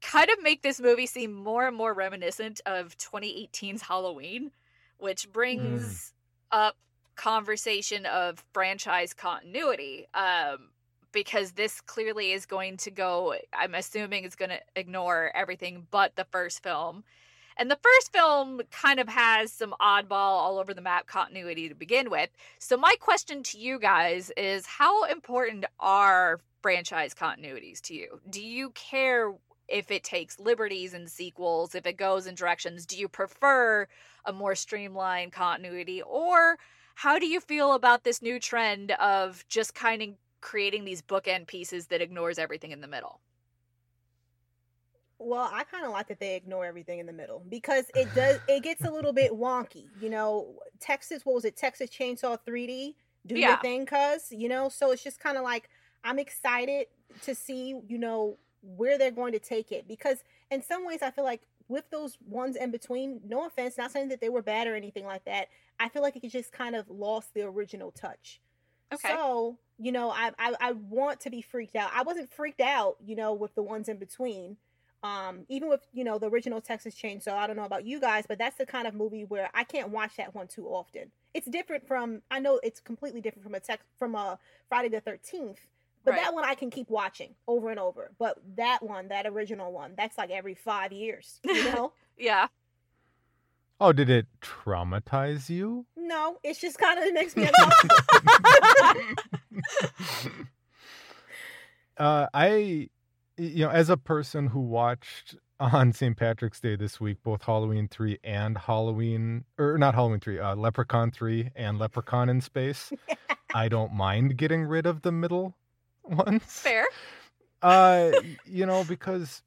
kind of make this movie seem more and more reminiscent of 2018's Halloween, which brings up conversation of franchise continuity. Because this clearly is going to go, I'm assuming it's going to ignore everything but the first film. And the first film kind of has some oddball all over the map continuity to begin with. So my question to you guys is, how important are franchise continuities to you? Do you care if it takes liberties in sequels, if it goes in directions? Do you prefer a more streamlined continuity? Or how do you feel about this new trend of just kind of creating these bookend pieces that ignores everything in the middle? Well, I kind of like that they ignore everything in the middle, because it does, it gets a little bit wonky, you know. Texas Chainsaw 3D, do your thing, cuz, you know. So it's just kind of like, I'm excited to see, you know, where they're going to take it, because in some ways I feel like with those ones in between, no offense, not saying that they were bad or anything like that, I feel like it just kind of lost the original touch. Okay. So, you know, I want to be freaked out. I wasn't freaked out, you know, with the ones in between. Even with, you know, the original Texas Chainsaw, I don't know about you guys, but that's the kind of movie where I can't watch that one too often. It's different from, I know it's completely different from a Friday the 13th, but that one I can keep watching over and over. But that one, that original one, that's like every 5 years, you know? Yeah. Oh, did it traumatize you? No, it's just kind of makes me uncomfortable. I, you know, as a person who watched on St. Patrick's Day this week, both Halloween 3 and Leprechaun 3 and Leprechaun in Space, I don't mind getting rid of the middle ones. Fair. You know, because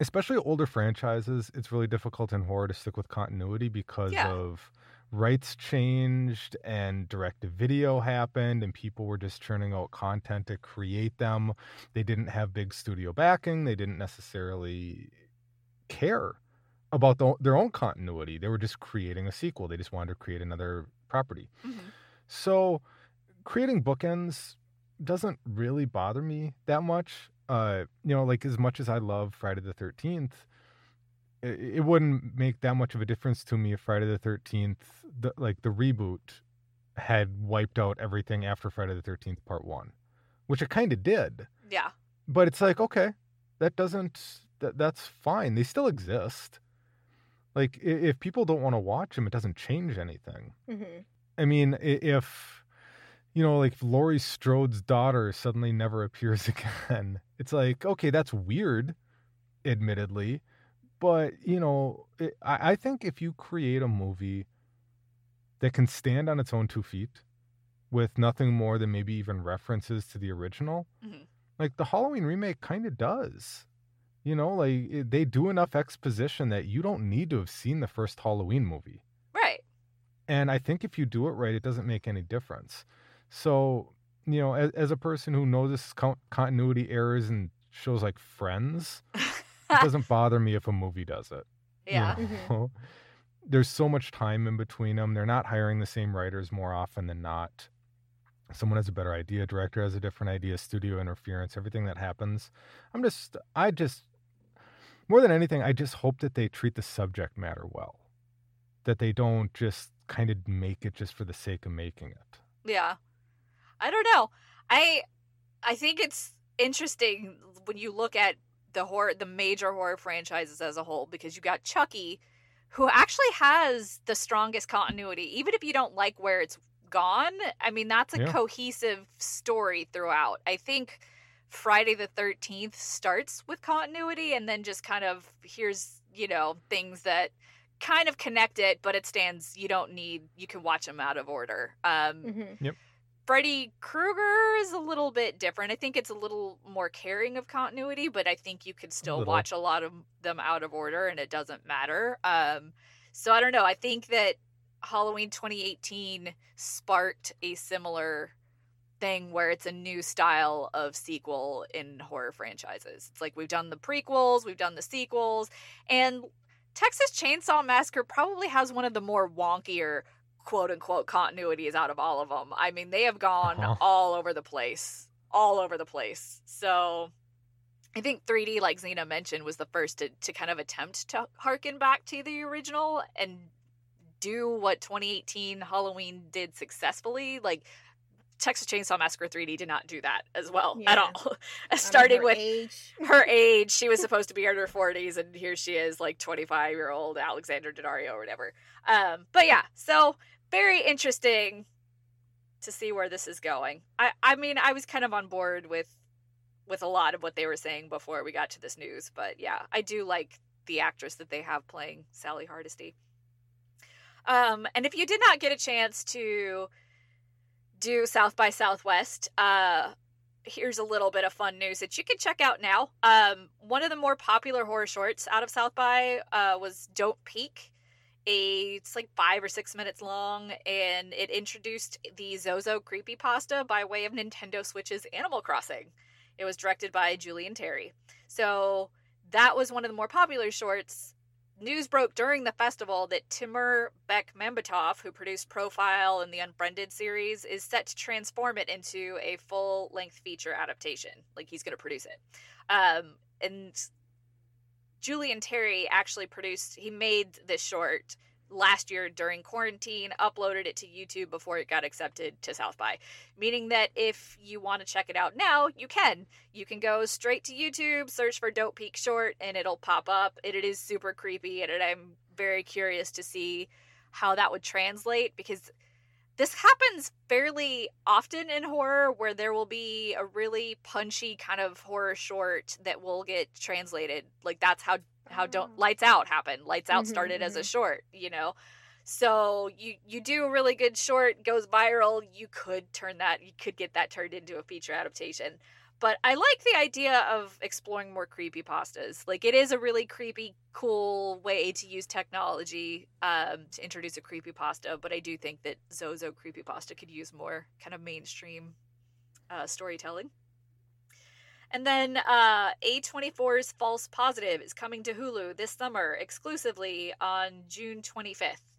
especially older franchises, it's really difficult in horror to stick with continuity because of rights changed and direct-to-video happened and people were just churning out content to create them. They didn't have big studio backing. They didn't necessarily care about their own continuity. They were just creating a sequel. They just wanted to create another property. Mm-hmm. So creating bookends doesn't really bother me that much. You know, like, as much as I love Friday the 13th, it wouldn't make that much of a difference to me if Friday the 13th, the reboot, had wiped out everything after Friday the 13th Part 1, which it kind of did. Yeah. But it's like, okay, that's fine. They still exist. Like, if people don't want to watch them, it doesn't change anything. Mm-hmm. I mean, if, you know, like, Laurie Strode's daughter suddenly never appears again. It's like, okay, that's weird, admittedly. But, you know, I think if you create a movie that can stand on its own 2 feet with nothing more than maybe even references to the original, like the Halloween remake kind of does. You know, like, they do enough exposition that you don't need to have seen the first Halloween movie. Right. And I think if you do it right, it doesn't make any difference. So, you know, as a person who notices continuity errors in shows like Friends, it doesn't bother me if a movie does it. Yeah. You know? Mm-hmm. There's so much time in between them. They're not hiring the same writers more often than not. Someone has a better idea. Director has a different idea. Studio interference. Everything that happens. More than anything, I just hope that they treat the subject matter well. That they don't just kind of make it just for the sake of making it. Yeah. I don't know. I think it's interesting when you look at the major horror franchises as a whole, because you got Chucky, who actually has the strongest continuity, even if you don't like where it's gone. I mean, that's a cohesive story throughout. I think Friday the 13th starts with continuity and then just kind of here's, you know, things that kind of connect it, but it stands, you don't need, you can watch them out of order. Freddy Krueger is a little bit different. I think it's a little more caring of continuity, but I think you could still watch a lot of them out of order and it doesn't matter. So I don't know. I think that Halloween 2018 sparked a similar thing where it's a new style of sequel in horror franchises. It's like we've done the prequels, we've done the sequels, and Texas Chainsaw Massacre probably has one of the more wonkier quote-unquote continuities out of all of them. I mean, they have gone all over the place. So I think 3D, like Zena mentioned, was the first to kind of attempt to harken back to the original and do what 2018 Halloween did successfully. Like, Texas Chainsaw Massacre 3D did not do that as well at all. Starting with her age. She was supposed to be in her 40s, and here she is, like 25-year-old Alexander Daddario or whatever. But yeah, so very interesting to see where this is going. I mean, I was kind of on board with a lot of what they were saying before we got to this news. But yeah, I do like the actress that they have playing Sally Hardesty. And if you did not get a chance to do South by Southwest, here's a little bit of fun news that you can check out now. One of the more popular horror shorts out of South by was Don't Peek. It's like 5 or 6 minutes long, and it introduced the Zozo creepypasta by way of Nintendo Switch's Animal Crossing. It was directed by Julian Terry. So that was one of the more popular shorts. News broke during the festival that Timur Bekmambetov, who produced Profile and the Unfriended series, is set to transform it into a full-length feature adaptation. Like, he's going to produce it. And Julian Terry actually produced, he made this short last year during quarantine, uploaded it to YouTube before it got accepted to South by, meaning that if you want to check it out now, you can go straight to YouTube, search for Don't Peek Short, and it'll pop up. It is super creepy, and I'm very curious to see how that would translate, because this happens fairly often in horror where there will be a really punchy kind of horror short that will get translated. Like, that's how Don't Lights Out happened. Lights Out started as a short, you know? So you do a really good short, goes viral, you could get that turned into a feature adaptation. But I like the idea of exploring more creepypastas. Like, it is a really creepy, cool way to use technology to introduce a creepypasta, but I do think that Zozo creepypasta could use more kind of mainstream storytelling. And then A24's False Positive is coming to Hulu this summer exclusively on June 25th,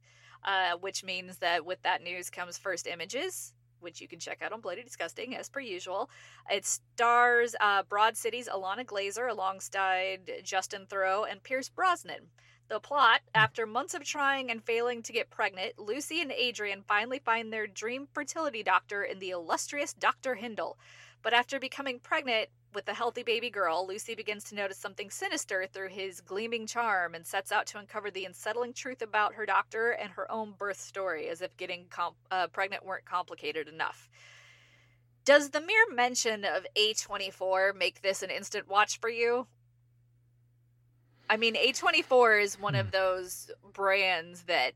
which means that with that news comes First Images, which you can check out on Bloody Disgusting as per usual. It stars Broad City's Alana Glazer alongside Justin Theroux and Pierce Brosnan. The plot, after months of trying and failing to get pregnant, Lucy and Adrian finally find their dream fertility doctor in the illustrious Dr. Hindle. But after becoming pregnant with a healthy baby girl, Lucy begins to notice something sinister through his gleaming charm and sets out to uncover the unsettling truth about her doctor and her own birth story, as if getting pregnant weren't complicated enough. Does the mere mention of A24 make this an instant watch for you? I mean, A24 is one of those brands that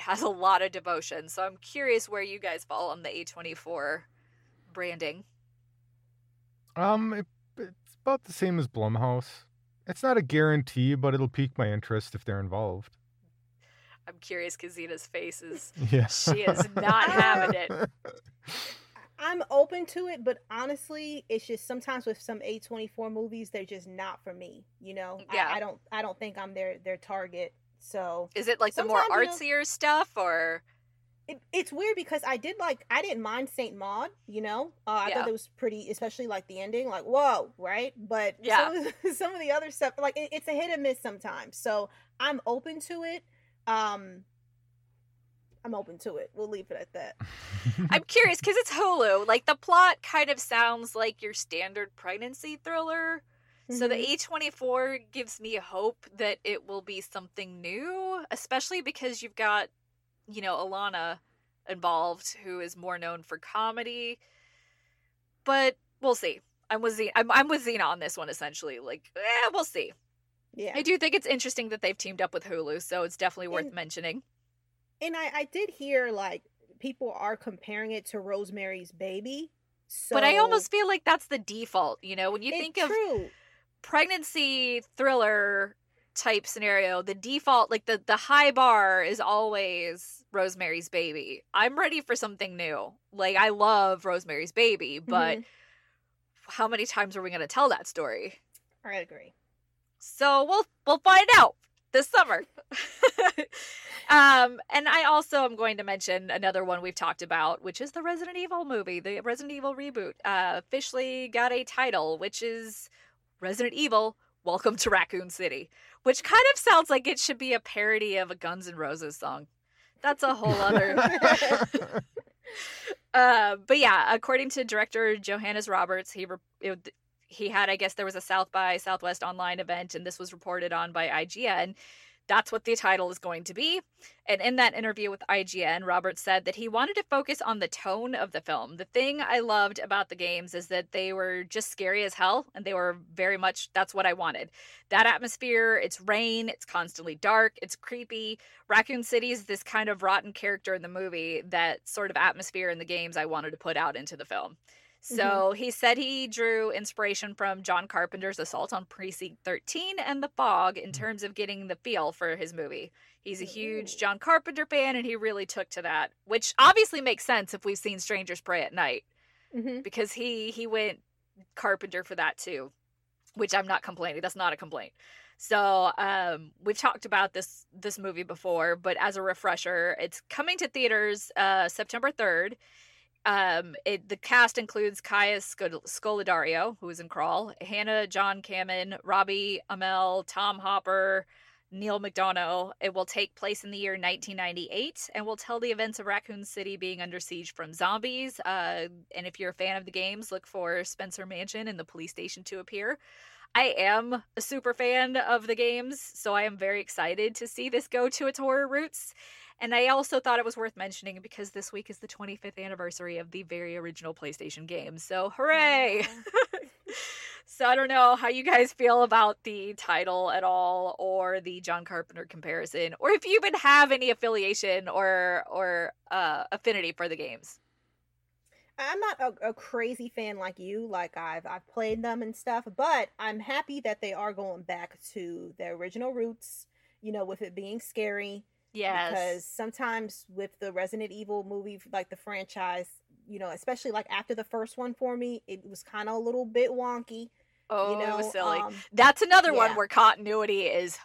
has a lot of devotion, so I'm curious where you guys fall on the A24 branding. It's about the same as Blumhouse. It's not a guarantee, but it'll pique my interest if they're involved. I'm curious because Zena's face is... Yeah. She is not having it. I'm open to it, but honestly, it's just sometimes with some A24 movies, they're just not for me, you know? Yeah. I don't think I'm their target, so... Is it like the more artsier stuff, or... It's weird because I didn't mind Saint Maud, you know? I thought it was pretty, especially like the ending, like, whoa, right? But some of the other stuff, like, it's a hit and miss sometimes. So I'm open to it. We'll leave it at that. I'm curious because it's Hulu. Like, the plot kind of sounds like your standard pregnancy thriller. Mm-hmm. So the A24 gives me hope that it will be something new, especially because you've got, you know, Alana involved, who is more known for comedy. But we'll see. I'm with Xena on this one, essentially. Like, we'll see. Yeah, I do think it's interesting that they've teamed up with Hulu, so it's definitely worth mentioning. And I did hear, like, people are comparing it to Rosemary's Baby. So... But I almost feel like that's the default, you know? When you think of pregnancy thriller type scenario, the default, like, the high bar is always Rosemary's Baby. I'm ready for something new. Like, I love Rosemary's Baby, but how many times are we going to tell that story? I agree. So we'll find out this summer. And I also am going to mention another one we've talked about, which is the Resident Evil movie, the Resident Evil reboot. Officially got a title, which is Resident Evil: Welcome to Raccoon City, which kind of sounds like it should be a parody of a Guns N' Roses song. That's a whole other... but yeah, according to director Johannes Roberts, he had, I guess there was a South by Southwest online event, and this was reported on by IGN. That's what the title is going to be. And in that interview with IGN, Roberts said that he wanted to focus on the tone of the film. The thing I loved about the games is that they were just scary as hell, and they were very much, that's what I wanted. That atmosphere, it's rain, it's constantly dark, it's creepy. Raccoon City is this kind of rotten character in the movie, that sort of atmosphere in the games I wanted to put out into the film. So he said he drew inspiration from John Carpenter's Assault on Precinct 13 and The Fog in terms of getting the feel for his movie. He's a huge John Carpenter fan, and he really took to that, which obviously makes sense if we've seen Strangers Pray at Night, because he went Carpenter for that too, which I'm not complaining. That's not a complaint. So we've talked about this movie before, but as a refresher, it's coming to theaters September 3rd. The cast includes Kaija Scolodario, who is in Crawl, Hannah John Kamen, Robbie Amell, Tom Hopper, Neil McDonough. It will take place in the year 1998 and will tell the events of Raccoon City being under siege from zombies. And if you're a fan of the games, look for Spencer Mansion and the police station to appear. I am a super fan of the games, so I am very excited to see this go to its horror roots. And I also thought it was worth mentioning because this week is the 25th anniversary of the very original PlayStation game. So hooray! So I don't know how you guys feel about the title at all, or the John Carpenter comparison, or if you even have any affiliation or affinity for the games. I'm not a crazy fan like you. Like I've played them and stuff, but I'm happy that they are going back to their original roots, you know, with it being scary. Yes. Because sometimes with the Resident Evil movie, like the franchise, you know, especially like after the first one for me, it was kind of a little bit wonky. Oh, you know? It was silly. That's another one where continuity is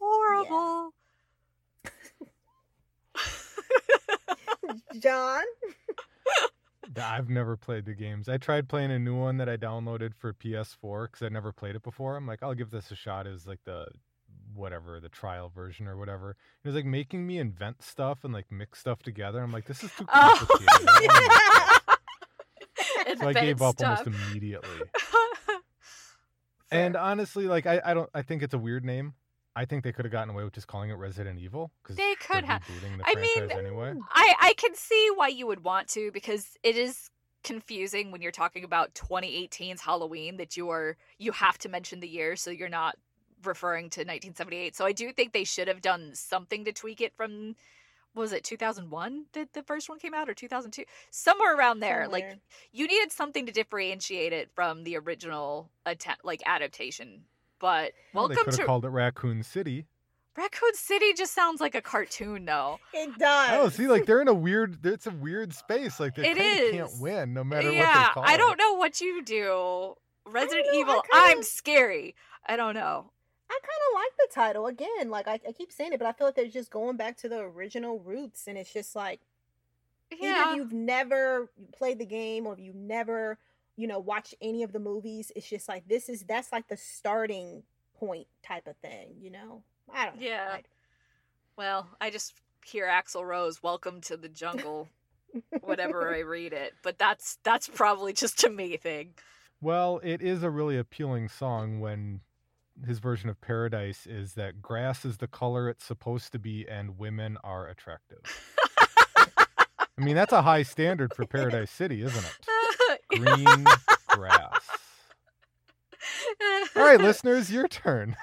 horrible. Yeah. John? I've never played the games. I tried playing a new one that I downloaded for PS4 because I never played it before. I'm like, I'll give this a shot. It was like the trial version or whatever. It was like making me invent stuff and like mix stuff together. I'm like, this is too complicated. So I gave up almost immediately. And honestly, like I think it's a weird name. I think they could have gotten away with just calling it Resident Evil. They could have. I mean, anyway. I can see why you would want to, because it is confusing when you're talking about 2018's Halloween that you have to mention the year, so you're not referring to 1978. So I do think they should have done something to tweak it from, was it 2001 that the first one came out, or 2002? Somewhere around there. Like you needed something to differentiate it from the original adaptation. But welcome to... They could have called it Raccoon City. Raccoon City just sounds like a cartoon, though. It does. Oh, see, like they're in a weird... It's a weird space. Like they can't win no matter what they call it. Yeah, I don't know what you do. Resident Evil, I'm scary. I don't know. I kind of like the title. Again, like I keep saying it, but I feel like they're just going back to the original roots, and it's just like, either if you've never played the game or if you've never, you know, watched any of the movies, it's just like that's like the starting point type of thing, you know? I don't know. Yeah. Well, I just hear Axl Rose, "Welcome to the Jungle," whenever I read it, but that's probably just a me thing. Well, it is a really appealing song when his version of Paradise is that grass is the color it's supposed to be and women are attractive. I mean, that's a high standard for Paradise City, isn't it? Green grass. All right, listeners, your turn.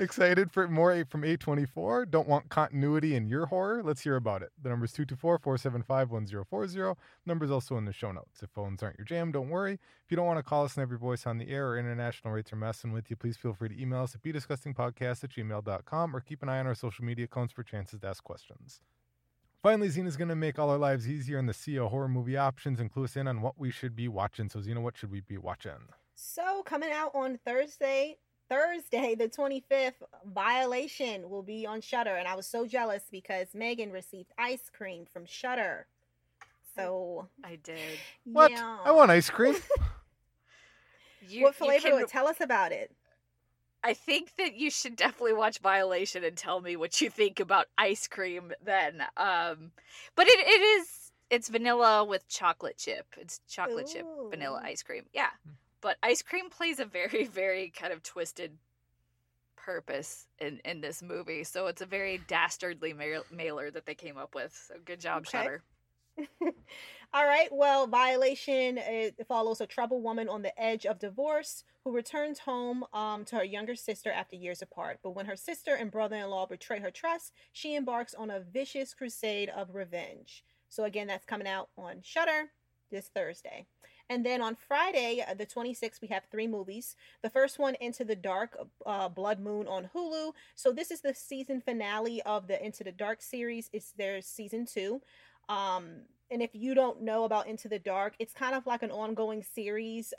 Excited for more from A24? Don't want continuity in your horror? Let's hear about it. The number is 224-475-1040. Number's also in the show notes. If phones aren't your jam, don't worry. If you don't want to call us and have your voice on the air or international rates are messing with you, please feel free to email us at bedisgustingpodcast@gmail.com or keep an eye on our social media accounts for chances to ask questions. Finally, Xena's going to make all our lives easier in the sea of horror movie options and clue us in on what we should be watching. So, Xena, what should we be watching? So, coming out on Thursday, the 25th, Violation will be on Shudder, and I was so jealous because Megan received ice cream from Shudder. So I did. What? Yeah. I want ice cream. What flavor? Tell us about it. I think that you should definitely watch Violation and tell me what you think about ice cream then. But it's vanilla with chocolate chip. It's chocolate chip vanilla ice cream. Yeah. But ice cream plays a very, very kind of twisted purpose in this movie. So it's a very dastardly mailer that they came up with. So good job, okay. Shudder. All right. Well, Violation follows a troubled woman on the edge of divorce who returns home to her younger sister after years apart. But when her sister and brother-in-law betray her trust, she embarks on a vicious crusade of revenge. So again, that's coming out on Shudder this Thursday. And then on Friday, the 26th, we have three movies. The first one, Into the Dark, Blood Moon on Hulu. So this is the season finale of the Into the Dark series. It's their season 2. And if you don't know about Into the Dark, it's kind of like an ongoing series,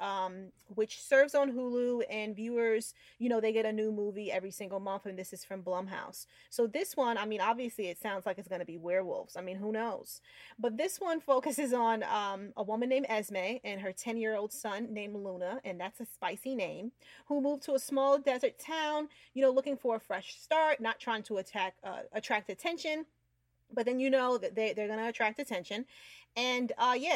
which serves on Hulu, and viewers, they get a new movie every single month, and this is from Blumhouse. So this one, I mean, obviously it sounds like it's going to be werewolves. I mean, who knows? But this one focuses on a woman named Esme and her 10-year-old son named Luna, and that's a spicy name, who moved to a small desert town, looking for a fresh start, not trying to attract attention. But then that they're going to attract attention. And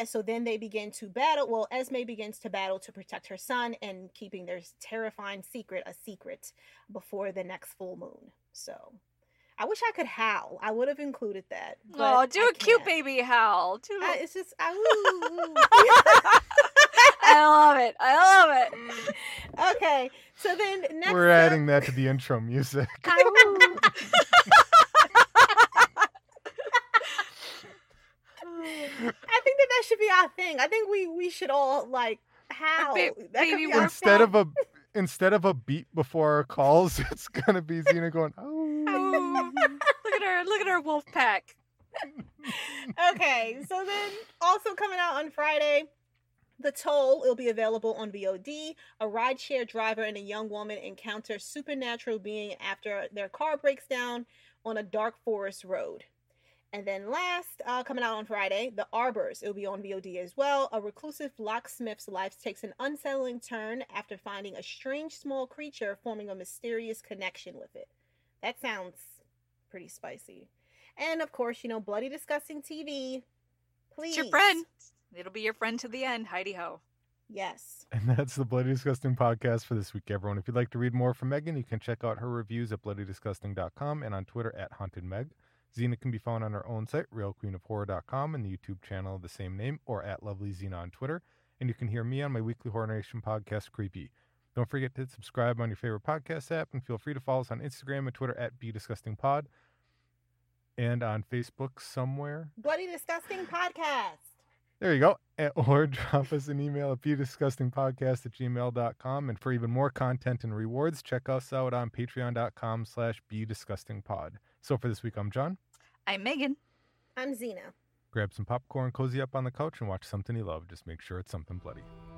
so then they begin to battle. Well, Esme begins to battle to protect her son and keeping their terrifying secret a secret before the next full moon. So I wish I could howl. I would have included that. Oh, do a cute baby howl. It's just, I love it. Okay. So then next. We're adding that to the intro music. I think that should be our thing. I think we should all howl. Instead of a beat before our calls, it's gonna be Xena going, oh. Look at our wolf pack. Okay, so then also coming out on Friday, The Toll will be available on VOD. A rideshare driver and a young woman encounter supernatural being after their car breaks down on a dark forest road. And then last, coming out on Friday, The Arbors. It'll be on VOD as well. A reclusive locksmith's life takes an unsettling turn after finding a strange small creature, forming a mysterious connection with it. That sounds pretty spicy. And of course, Bloody Disgusting TV. Please. It's your friend. It'll be your friend to the end. Heidi ho. Yes. And that's the Bloody Disgusting podcast for this week, everyone. If you'd like to read more from Megan, you can check out her reviews at bloodydisgusting.com and on Twitter at hauntedmeg. Xena can be found on her own site, realqueenofhorror.com, and the YouTube channel of the same name, or at LovelyXena on Twitter. And you can hear me on my weekly Horror Nation podcast, Creepy. Don't forget to subscribe on your favorite podcast app, and feel free to follow us on Instagram and Twitter at BDisgustingPod, and on Facebook somewhere. Bloody Disgusting Podcast. There you go. Or drop us an email at bedisgustingpodcast@gmail.com. And for even more content and rewards, check us out on patreon.com/bedisgustingpod. So for this week, I'm John. I'm Megan. I'm Xena. Grab some popcorn, cozy up on the couch, and watch something you love. Just make sure it's something bloody.